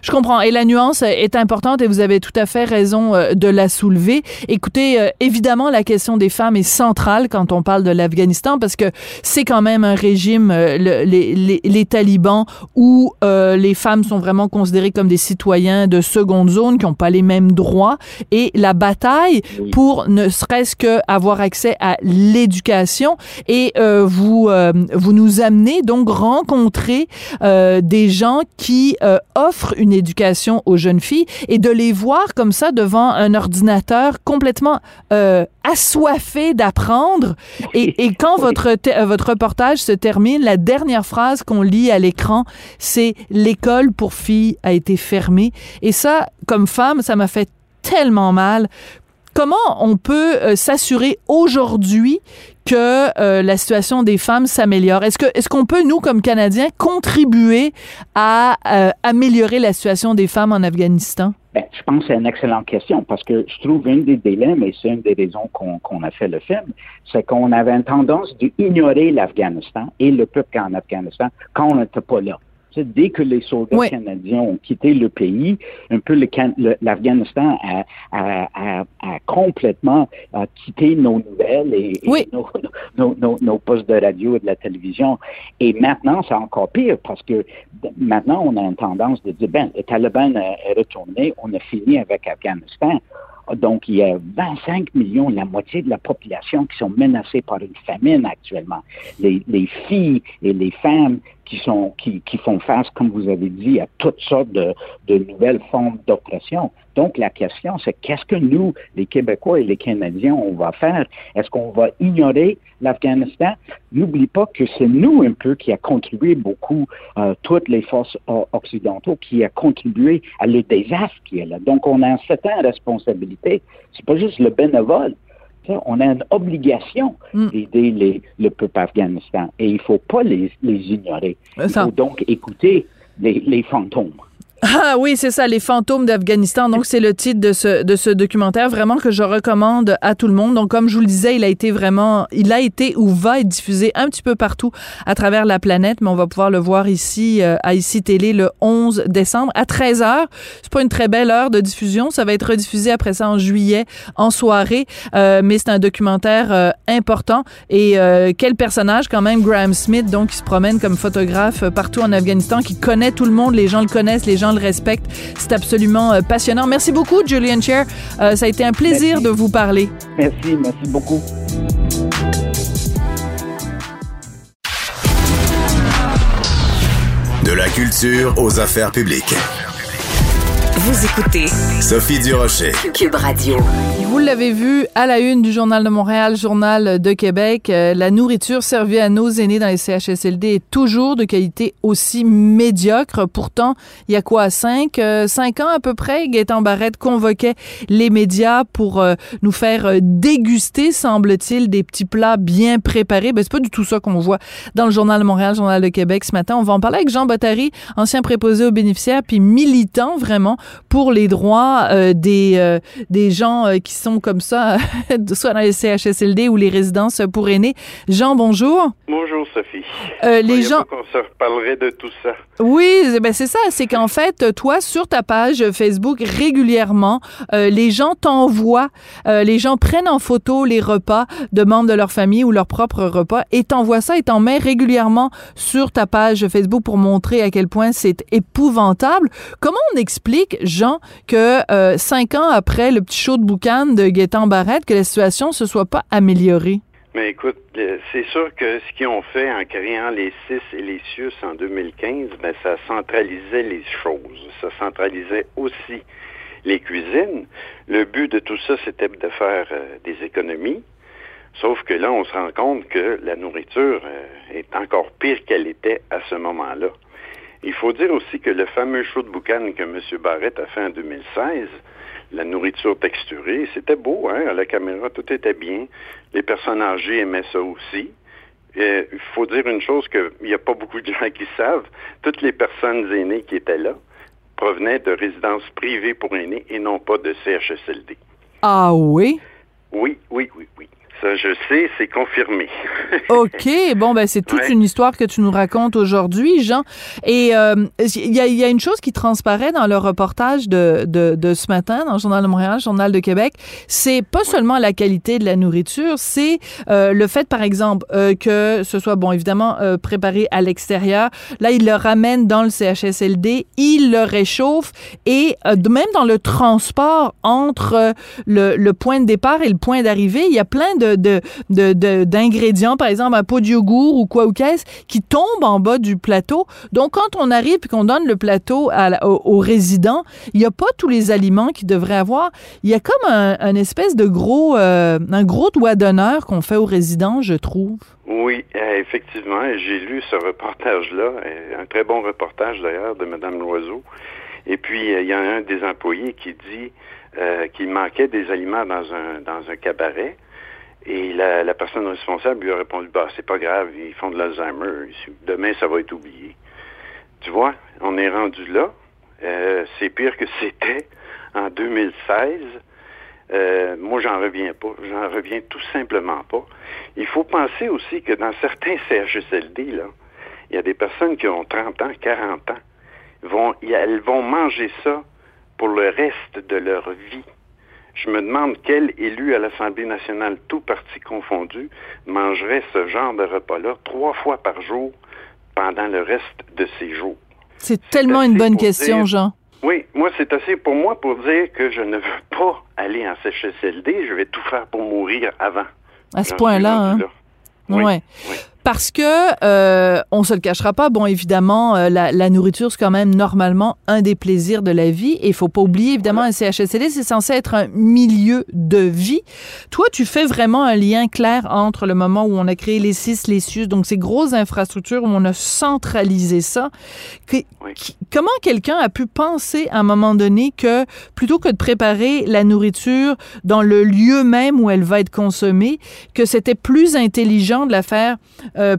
Je comprends. Et la nuance est importante et vous avez tout à fait raison de la soulever. Écoutez, évidemment, la question des femmes est centrale quand on parle de l'Afghanistan parce que c'est quand même un régime, les talibans, où les femmes sont vraiment considérées comme des citoyens de seconde zone qui n'ont pas les mêmes droits. Et la bataille pour ne serait-ce qu'avoir accès à l'éducation. Et vous nous amenez donc rencontrer des gens qui offrent une éducation aux jeunes filles et de les voir comme ça devant un ordinateur complètement assoiffé d'apprendre. Et quand votre reportage se termine, la dernière phrase qu'on lit à l'écran, c'est « L'école pour filles a été fermée ». Et ça, comme femme, ça m'a fait tellement mal. Comment on peut s'assurer aujourd'hui que la situation des femmes s'améliore? Est-ce qu'on peut, nous, comme Canadiens, contribuer à améliorer la situation des femmes en Afghanistan? Ben, je pense que c'est une excellente question parce que je trouve une des dilemmes, et c'est une des raisons qu'on a fait le film, c'est qu'on avait une tendance d'ignorer l'Afghanistan et le peuple en Afghanistan quand on n'était pas là. Dès que les soldats canadiens ont quitté le pays, un peu l'Afghanistan a complètement quitté nos nouvelles et nos postes de radio et de la télévision. Et maintenant, c'est encore pire parce que maintenant, on a une tendance de dire, les talibans est retourné, on a fini avec Afghanistan. Donc, il y a 25 millions, la moitié de la population qui sont menacées par une famine actuellement. Les filles et les femmes qui font face, comme vous avez dit, à toutes sortes de nouvelles formes d'oppression. Donc, la question, c'est qu'est-ce que nous, les Québécois et les Canadiens, on va faire? Est-ce qu'on va ignorer l'Afghanistan? N'oublie pas que c'est nous, un peu, qui a contribué beaucoup, toutes les forces occidentaux, qui a contribué à le désastre qui est là. Donc, on a une certaine responsabilité. C'est pas juste le bénévole. On a une obligation d'aider le peuple afghanistan et il ne faut pas les ignorer. Il faut donc écouter les fantômes. Ah oui, c'est ça, les fantômes d'Afghanistan. Donc, c'est le titre de ce documentaire vraiment que je recommande à tout le monde. Donc, comme je vous le disais, il a été ou va être diffusé un petit peu partout à travers la planète, mais on va pouvoir le voir ici à ICI Télé le 11 décembre à 13h. C'est pas une très belle heure de diffusion. Ça va être rediffusé après ça en juillet, en soirée, mais c'est un documentaire important et quel personnage quand même, Graeme Smith, donc, qui se promène comme photographe partout en Afghanistan, qui connaît tout le monde, les gens le connaissent, les gens le respecte. C'est absolument passionnant. Merci beaucoup, Julian Sher. Ça a été un plaisir de vous parler. Merci beaucoup. De la culture aux affaires publiques. Vous écoutez Sophie Durocher, Cube Radio. Vous l'avez vu à la une du Journal de Montréal, Journal de Québec, la nourriture servie à nos aînés dans les CHSLD est toujours de qualité aussi médiocre. Pourtant, il y a quoi, 5 ans à peu près, Gaëtan Barrette convoquait les médias pour nous faire déguster, semble-t-il, des petits plats bien préparés. Ben, c'est pas du tout ça qu'on voit dans le Journal de Montréal, Journal de Québec ce matin. On va en parler avec Jean Bottari, ancien préposé aux bénéficiaires, puis militant vraiment pour les droits des gens qui sont comme ça, soit dans les CHSLD ou les résidences pour aînés. Jean, bonjour. Bonjour, Sophie. Les gens... qu'on se reparlerait de tout ça. Oui, ben c'est ça. C'est qu'en fait, toi, sur ta page Facebook, régulièrement, les gens t'envoient, les gens prennent en photo les repas de membres de leur famille ou leur propre repas et t'envoient ça et t'en mets régulièrement sur ta page Facebook pour montrer à quel point c'est épouvantable. Comment on explique, Jean, que 5 ans après le petit show de boucan de Gaëtan Barrette, que la situation ne se soit pas améliorée? Mais écoute, c'est sûr que ce qu'ils ont fait en créant les CISSS et les CIUSSS en 2015, ben ça centralisait les choses. Ça centralisait aussi les cuisines. Le but de tout ça, c'était de faire des économies. Sauf que là, on se rend compte que la nourriture est encore pire qu'elle était à ce moment-là. Il faut dire aussi que le fameux show de boucan que M. Barrette a fait en 2016, la nourriture texturée, c'était beau, hein, à la caméra, tout était bien. Les personnes âgées aimaient ça aussi. Il faut dire une chose qu'il n'y a pas beaucoup de gens qui savent. Toutes les personnes aînées qui étaient là provenaient de résidences privées pour aînés et non pas de CHSLD. Ah oui? Oui. Ça, je sais, c'est confirmé. OK. Bon, ben c'est toute une histoire que tu nous racontes aujourd'hui, Jean. Et il y a une chose qui transparaît dans le reportage de ce matin, dans le Journal de Montréal, le Journal de Québec. C'est pas seulement la qualité de la nourriture, c'est le fait, par exemple, que ce soit, bon, évidemment, préparé à l'extérieur. Là, ils le ramènent dans le CHSLD, ils le réchauffent et même dans le transport entre le point de départ et le point d'arrivée, il y a plein d'ingrédients, par exemple un pot de yogourt ou quoi ou qu'est-ce, qui tombent en bas du plateau. Donc, quand on arrive et qu'on donne le plateau aux résidents, il n'y a pas tous les aliments qu'ils devraient avoir. Il y a comme un espèce de gros, un gros doigt d'honneur qu'on fait aux résidents, je trouve. Oui, effectivement. J'ai lu ce reportage-là, un très bon reportage d'ailleurs de Mme Loiseau. Et puis, il y en a un des employés qui dit qu'il manquait des aliments dans un cabaret. Et la personne responsable lui a répondu « Bah, c'est pas grave, ils font de l'Alzheimer. Demain, ça va être oublié. » Tu vois, on est rendu là. C'est pire que c'était en 2016. Moi, j'en reviens pas. J'en reviens tout simplement pas. Il faut penser aussi que dans certains CHSLD, là, Il y a des personnes qui ont 30 ans, 40 ans. Elles vont manger ça pour le reste de leur vie. Je me demande quel élu à l'Assemblée nationale, tout parti confondu, mangerait ce genre de repas-là 3 fois par jour pendant le reste de ses jours. C'est tellement une bonne question, Jean. Oui, moi, c'est assez pour moi pour dire que je ne veux pas aller en CHSLD. Je vais tout faire pour mourir avant. À ce point-là, hein? Oui, ouais. Oui. Parce que, on se le cachera pas, bon, évidemment, la nourriture, c'est quand même normalement un des plaisirs de la vie. Et il faut pas oublier, évidemment, un CHSLD, c'est censé être un milieu de vie. Toi, tu fais vraiment un lien clair entre le moment où on a créé les CISSS, les CIUSSS, donc ces grosses infrastructures où on a centralisé ça. Comment quelqu'un a pu penser à un moment donné que, plutôt que de préparer la nourriture dans le lieu même où elle va être consommée, que c'était plus intelligent de la faire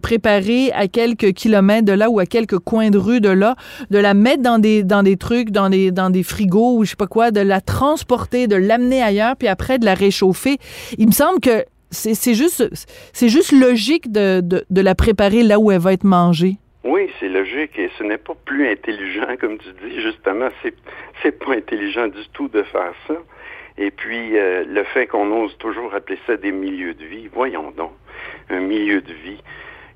préparer à quelques kilomètres de là ou à quelques coins de rue de là, de la mettre dans des trucs, dans des frigos ou je sais pas quoi, de la transporter, de l'amener ailleurs, puis après de la réchauffer. Il me semble que c'est juste logique de la préparer là où elle va être mangée. Oui, c'est logique et ce n'est pas plus intelligent, comme tu dis, justement, c'est pas intelligent du tout de faire ça. Et puis, le fait qu'on ose toujours appeler ça des milieux de vie, voyons donc, un milieu de vie.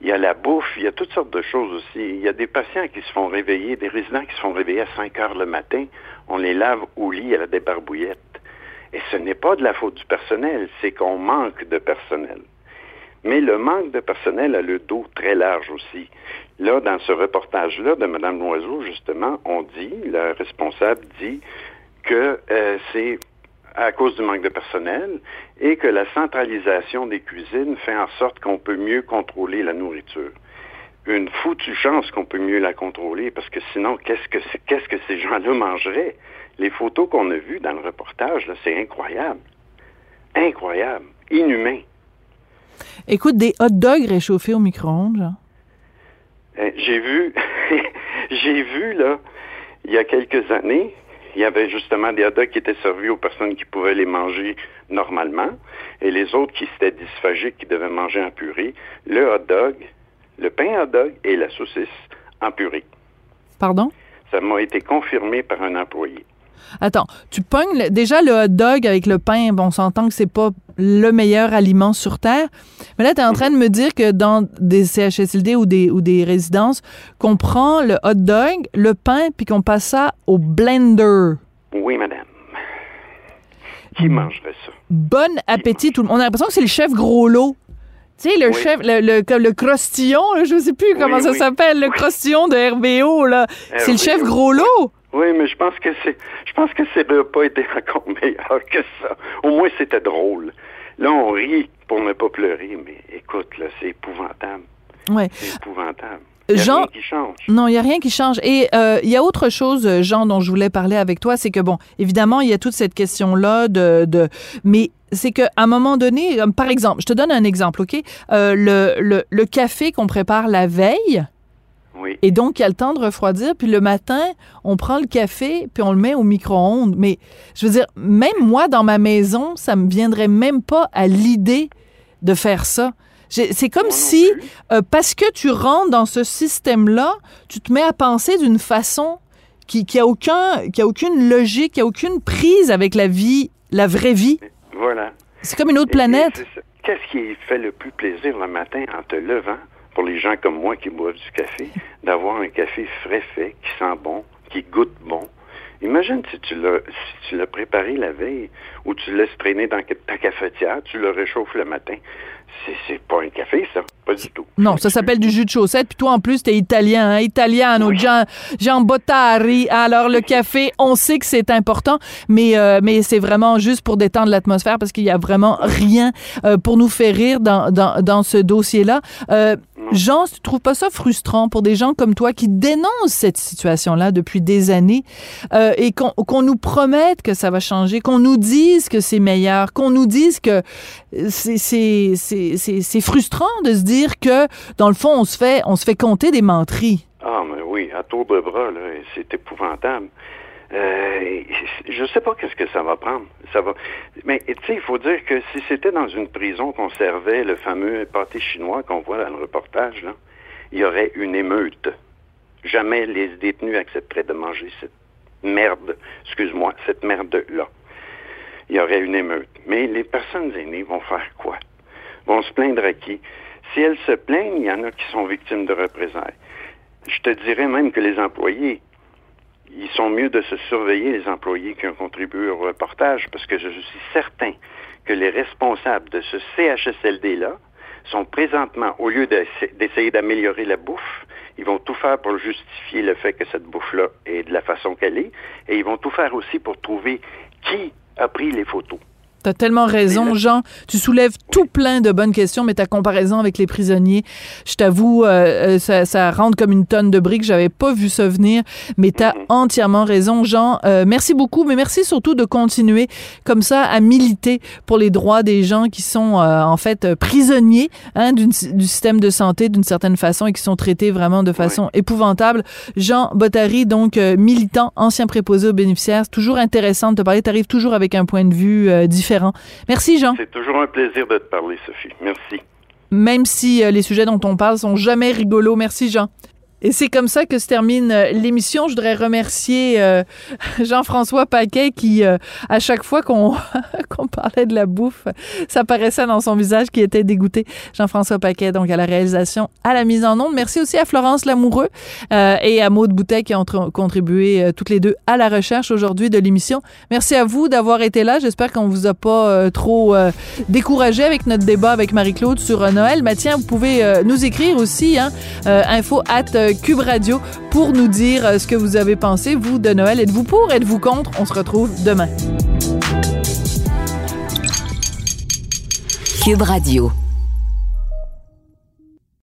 Il y a la bouffe, il y a toutes sortes de choses aussi. Il y a des patients qui se font réveiller, des résidents qui se font réveiller à 5 heures le matin, on les lave au lit à la débarbouillette. Et ce n'est pas de la faute du personnel, c'est qu'on manque de personnel. Mais le manque de personnel a le dos très large aussi. Là, dans ce reportage-là de Mme Loiseau, justement, on dit, la responsable dit que c'est à cause du manque de personnel et que la centralisation des cuisines fait en sorte qu'on peut mieux contrôler la nourriture. Une foutue chance qu'on peut mieux la contrôler, parce que sinon, qu'est-ce que ces gens-là mangeraient? Les photos qu'on a vues dans le reportage, là, c'est incroyable. Incroyable. Inhumain. Écoute, des hot-dogs réchauffés au micro-ondes, j'ai vu, là, il y a quelques années, il y avait justement des hot-dogs qui étaient servis aux personnes qui pouvaient les manger normalement, et les autres qui étaient dysphagiques, qui devaient manger en purée, le hot-dog, le pain hot-dog et la saucisse en purée. Pardon? Ça m'a été confirmé par un employé. Attends, tu pognes déjà le hot-dog avec le pain, bon, on s'entend que c'est pas le meilleur aliment sur Terre, mais là, tu es en train de me dire que dans des CHSLD ou des résidences, qu'on prend le hot-dog, le pain, puis qu'on passe ça au blender. Oui, madame. Qui mangerait ça? Bon appétit, tout le monde. On a l'impression que c'est le chef Gros-Lot. Tu sais, le chef, le crostillon, je ne sais plus comment ça s'appelle, le crostillon de RBO, là. C'est le chef Gros-Lot. Oui, mais je pense que ces repas étaient encore meilleurs que ça. Au moins, c'était drôle. Là, on rit pour ne pas pleurer, mais écoute, là, c'est épouvantable. Ouais. C'est épouvantable. Jean, non, il n'y a rien qui change. Et il y a autre chose, Jean, dont je voulais parler avec toi, c'est que, bon, évidemment, il y a toute cette question-là mais c'est qu'à un moment donné, par exemple, je te donne un exemple, OK? Le café qu'on prépare la veille... Oui. Et donc, il y a le temps de refroidir, puis le matin, on prend le café, puis on le met au micro-ondes. Mais, je veux dire, même moi, dans ma maison, ça me viendrait même pas à l'idée de faire ça. C'est comme si, parce que tu rentres dans ce système-là, tu te mets à penser d'une façon qui a aucune logique, qui a aucune prise avec la vie, la vraie vie. Voilà. C'est comme une autre planète. Qu'est-ce qui fait le plus plaisir le matin en te levant? Pour les gens comme moi qui boivent du café, d'avoir un café frais fait, qui sent bon, qui goûte bon. Imagine si tu l'as préparé la veille ou tu le laisses traîner dans ta cafetière, tu le réchauffes le matin. C'est pas un café, ça. Pas du tout. Non, ça s'appelle du jus de chaussette. Puis toi, en plus, t'es italien, hein? Italiano, oui. Jean Bottari. Alors, le café, on sait que c'est important, mais c'est vraiment juste pour détendre l'atmosphère parce qu'il y a vraiment rien pour nous faire rire dans ce dossier-là. Jean, tu trouves pas ça frustrant pour des gens comme toi qui dénoncent cette situation-là depuis des années et qu'on nous promette que ça va changer, qu'on nous dise que c'est meilleur, qu'on nous dise que c'est frustrant de se dire que, dans le fond, on se fait compter des menteries. Ah, mais oui, à tour de bras, là, c'est épouvantable. Je sais pas qu'est-ce que ça va prendre. Mais, tu sais, il faut dire que si c'était dans une prison qu'on servait le fameux pâté chinois qu'on voit dans le reportage, là, il y aurait une émeute. Jamais les détenus accepteraient de manger cette merde, excuse-moi, cette merde-là. Il y aurait une émeute. Mais les personnes aînées vont faire quoi? Vont se plaindre à qui? Si elles se plaignent, il y en a qui sont victimes de représailles. Je te dirais même que les employés, ils sont mieux de se surveiller, les employés qui ont contribué au reportage, parce que je suis certain que les responsables de ce CHSLD-là sont présentement, au lieu d'essayer d'améliorer la bouffe, ils vont tout faire pour justifier le fait que cette bouffe-là est de la façon qu'elle est, et ils vont tout faire aussi pour trouver qui a pris les photos. T'as tellement raison, Jean. Tu soulèves tout plein de bonnes questions, mais ta comparaison avec les prisonniers, je t'avoue, ça rentre comme une tonne de briques. J'avais pas vu ça venir, mais t'as entièrement raison, Jean. Merci beaucoup, mais merci surtout de continuer comme ça à militer pour les droits des gens qui sont en fait prisonniers du système de santé d'une certaine façon et qui sont traités vraiment de façon épouvantable. Jean Bottari, donc militant, ancien préposé aux bénéficiaires, c'est toujours intéressant de te parler. T'arrives toujours avec un point de vue différent. Merci, Jean. C'est toujours un plaisir de te parler, Sophie. Merci. Même si les sujets dont on parle sont jamais rigolos. Merci, Jean. Et c'est comme ça que se termine l'émission. Je voudrais remercier Jean-François Paquet qui, à chaque fois qu'on parlait de la bouffe, ça paraissait dans son visage qu'il était dégoûté. Jean-François Paquet, donc à la réalisation, à la mise en onde. Merci aussi à Florence Lamoureux et à Maude Boutet qui ont contribué toutes les deux à la recherche aujourd'hui de l'émission. Merci à vous d'avoir été là. J'espère qu'on vous a pas trop découragé avec notre débat avec Marie-Claude sur Noël. Mais tiens, vous pouvez nous écrire aussi, info@cube radio pour nous dire ce que vous avez pensé, vous, de Noël. Êtes-vous pour? Êtes-vous contre? On se retrouve demain. Cube Radio.